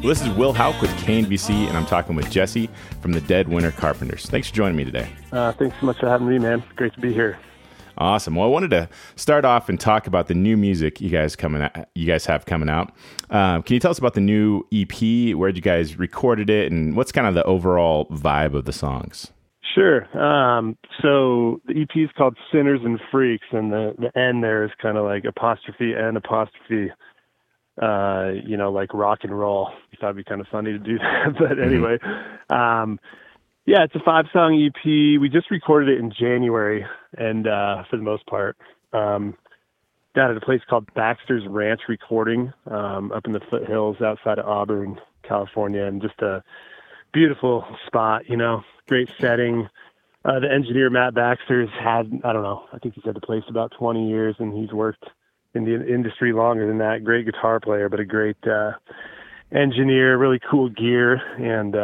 Well, this is Will Houck with KNBC, and I'm talking with Jesse from the Dead Winter Carpenters. Thanks for joining me today. Thanks so much for having me, man. It's great to be here. Awesome. Well, I wanted to start off and talk about the new music you guys have coming out. Can you tell us about the new EP? Where did you guys recorded it, and what's kind of the overall vibe of the songs? Sure. So the EP is called Sinners and Freaks, and the N there is kind of like apostrophe and apostrophe, like rock and roll. We thought it'd be kind of funny to do that, but anyway, yeah, it's a 5-song EP. We just recorded it in January, and for the most part, down at a place called Baxter's Ranch Recording, up in the foothills outside of Auburn, California, and just a beautiful spot, you know, great setting. The engineer, Matt Baxter's had, I think he's had the place about 20 years, and he's worked in the industry longer than that. Great guitar player, but a great engineer, really cool gear. And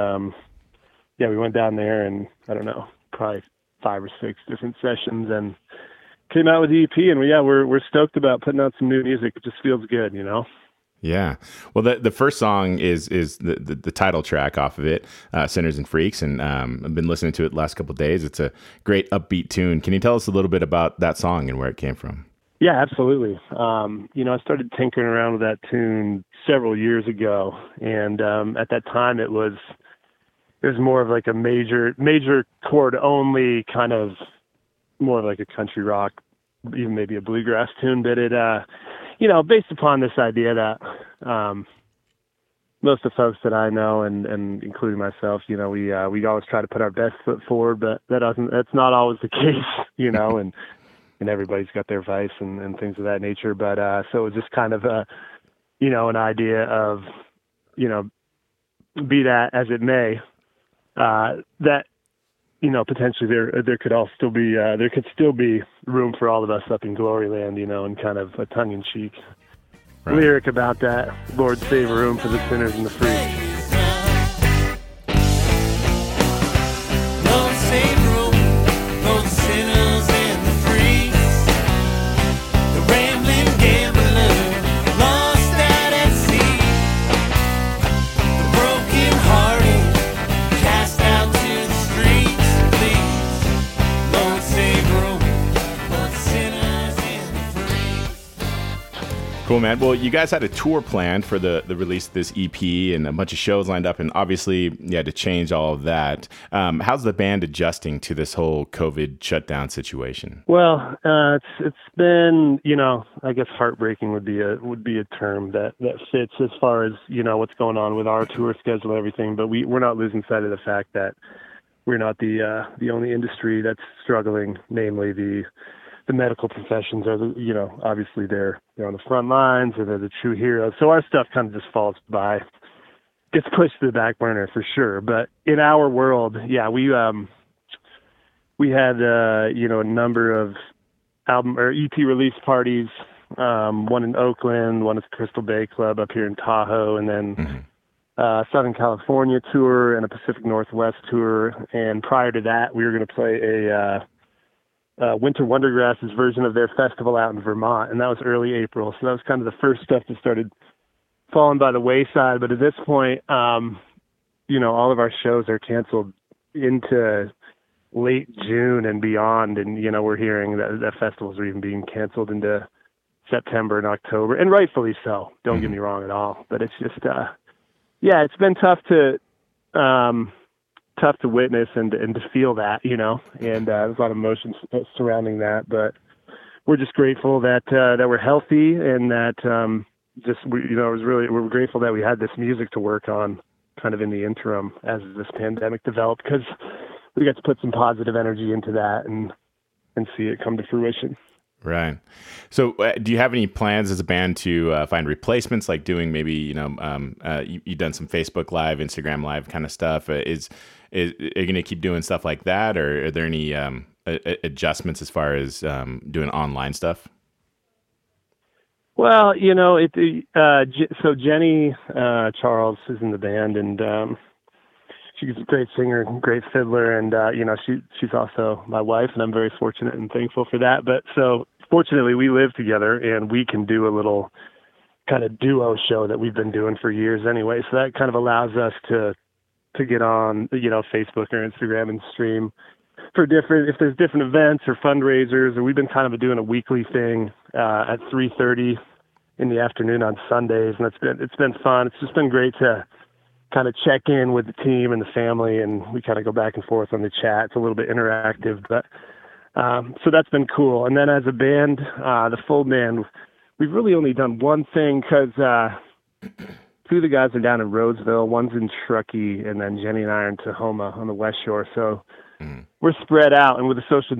yeah, we went down there and, probably 5 or 6 different sessions and came out with the EP. And we're stoked about putting out some new music. It just feels good, you know? Yeah. Well, the first song is the title track off of it, Sinners and Freaks. And I've been listening to it the last couple of days. It's a great upbeat tune. Can you tell us a little bit about that song and where it came from? Yeah, absolutely. I started tinkering around with that tune several years ago. And at that time, it was more of like a major chord only kind of more of like a country rock, even maybe a bluegrass tune. But it, based upon this idea that most of the folks that I know and including myself, we always try to put our best foot forward, but that's not always the case, and everybody's got their vice and things of that nature. But so it was just kind of an idea of, be that as it may, that, potentially there could still be room for all of us up in glory land, and kind of a tongue-in-cheek lyric about that. Lord, save room for the sinners and the free. Cool, man. Well, you guys had a tour planned for the release of this EP and a bunch of shows lined up, and obviously you had to change all of that. How's the band adjusting to this whole COVID shutdown situation? Well, it's been, I guess heartbreaking would be a term that fits as far as, what's going on with our tour schedule and everything, but we're not losing sight of the fact that we're not the only industry that's struggling, namely the medical professions are, obviously they're on the front lines, or they're the true heroes. So our stuff kind of just falls by, gets pushed to the back burner for sure. But in our world, yeah, we had, a number of album or EP release parties, one in Oakland, one at the Crystal Bay Club up here in Tahoe, and then Southern California tour and a Pacific Northwest tour. And prior to that, we were going to play Winter Wondergrass's version of their festival out in Vermont, and that was early April. So that was kind of the first stuff that started falling by the wayside. But at this point, all of our shows are canceled into late June and beyond. And, we're hearing that festivals are even being canceled into September and October, and rightfully so. Don't get me wrong at all. But it's just, it's been tough to witness and to feel that, and there's a lot of emotion surrounding that, but we're just grateful that we're healthy and that we're grateful that we had this music to work on kind of in the interim as this pandemic developed, because we got to put some positive energy into that and see it come to fruition. Right. So do you have any plans as a band to find replacements, like doing maybe, you've done some Facebook Live, Instagram Live kind of stuff. Is are you going to keep doing stuff like that? Or are there any adjustments as far as doing online stuff? Well, so Jenny Charles is in the band, and she's a great singer, great fiddler, and she's also my wife, and I'm very fortunate and thankful for that. But so fortunately, we live together, and we can do a little kind of duo show that we've been doing for years anyway. So that kind of allows us to get on, you know, Facebook or Instagram and stream for different, if there's different events or fundraisers, or we've been kind of doing a weekly thing at 3:30 in the afternoon on Sundays. And it's been fun. It's just been great to kind of check in with the team and the family, and we kind of go back and forth on the chat. It's a little bit interactive, but so that's been cool. And then as a band, the full band, we've really only done one thing because two of the guys are down in Roseville, one's in Truckee, and then Jenny and I are in Tahoma on the West Shore. So we're spread out, and with the social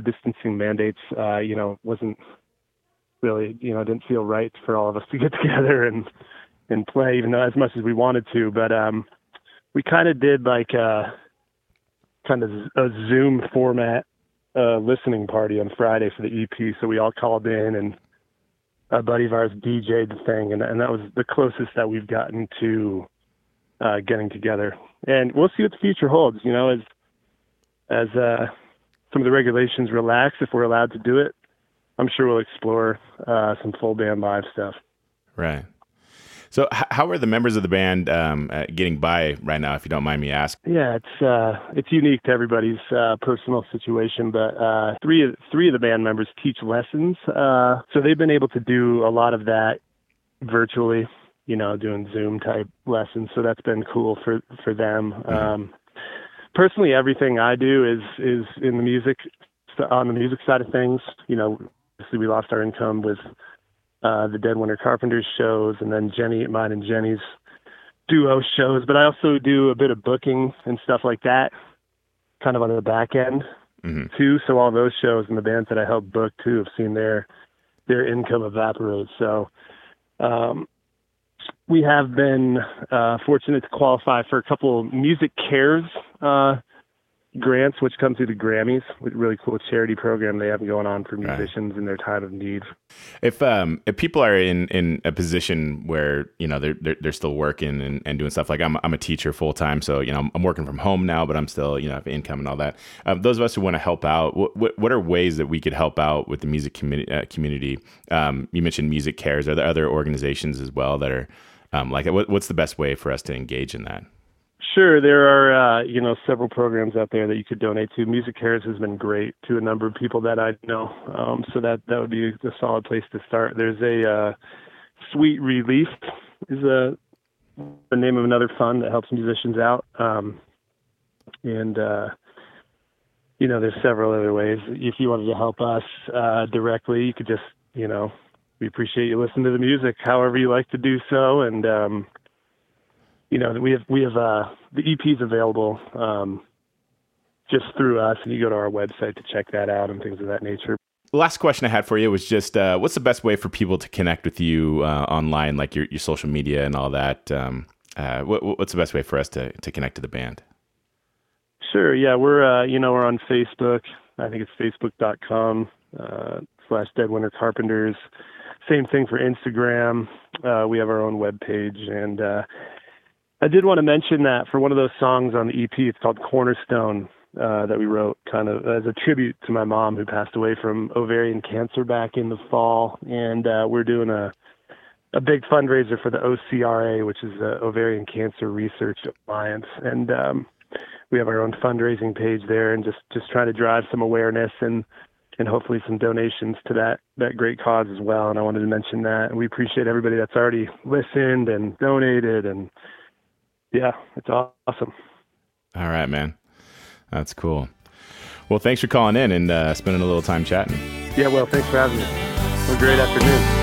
distancing mandates, you know, wasn't really, you know, didn't feel right for all of us to get together and play, even though as much as we wanted to. But we kind of did like a Zoom format listening party on Friday for the EP. So we all called in, and a buddy of ours DJ'd the thing, and that was the closest that we've gotten to getting together. And we'll see what the future holds, you know, as some of the regulations relax, if we're allowed to do it. I'm sure we'll explore some full band live stuff. Right. So how are the members of the band getting by right now, if you don't mind me asking? Yeah, it's unique to everybody's personal situation, but three of the band members teach lessons. So they've been able to do a lot of that virtually, you know, doing Zoom-type lessons. So that's been cool for them. Mm-hmm. Personally, everything I do is in the music, on the music side of things. You know, obviously we lost our income with the Dead Winter Carpenters shows, and then mine and Jenny's duo shows. But I also do a bit of booking and stuff like that, kind of on the back end too. So all those shows and the bands that I help book too have seen their income evaporate. So we have been fortunate to qualify for a couple MusiCares grants, which come through the Grammys, with a really cool charity program they have going on for musicians in their time of need. If people are in a position where, you know, they're still working and doing stuff, like I'm a teacher full time, so, you know, I'm working from home now, but I'm still, you know, have income and all that. Those of us who want to help out, what are ways that we could help out with the music community? You mentioned MusiCares. Are there other organizations as well that are like that? What's the best way for us to engage in that? Sure. There are, you know, several programs out there that you could donate to. MusiCares has been great to a number of people that I know. So that would be a solid place to start. There's a Sweet Relief is the name of another fund that helps musicians out. And you know, there's several other ways. If you wanted to help us directly, you could just, you know, we appreciate you listening to the music however you like to do so. And, you know, we have the EPs available just through us, and you go to our website to check that out and things of that nature. The last question I had for you was just, what's the best way for people to connect with you online, like your social media and all that? What's the best way for us to connect to the band? Sure, yeah, we're on Facebook. I think it's facebook.com / Dead Winter Carpenters. Same thing for Instagram. We have our own webpage, and I did want to mention that for one of those songs on the EP, it's called Cornerstone, that we wrote kind of as a tribute to my mom, who passed away from ovarian cancer back in the fall. And we're doing a big fundraiser for the OCRA, which is the Ovarian Cancer Research Alliance. And we have our own fundraising page there, and just trying to drive some awareness and hopefully some donations to that great cause as well. And I wanted to mention that. And we appreciate everybody that's already listened and donated, and yeah, it's awesome. All right, man. That's cool. Well, thanks for calling in and spending a little time chatting. Yeah, well, thanks for having me. It was a great afternoon.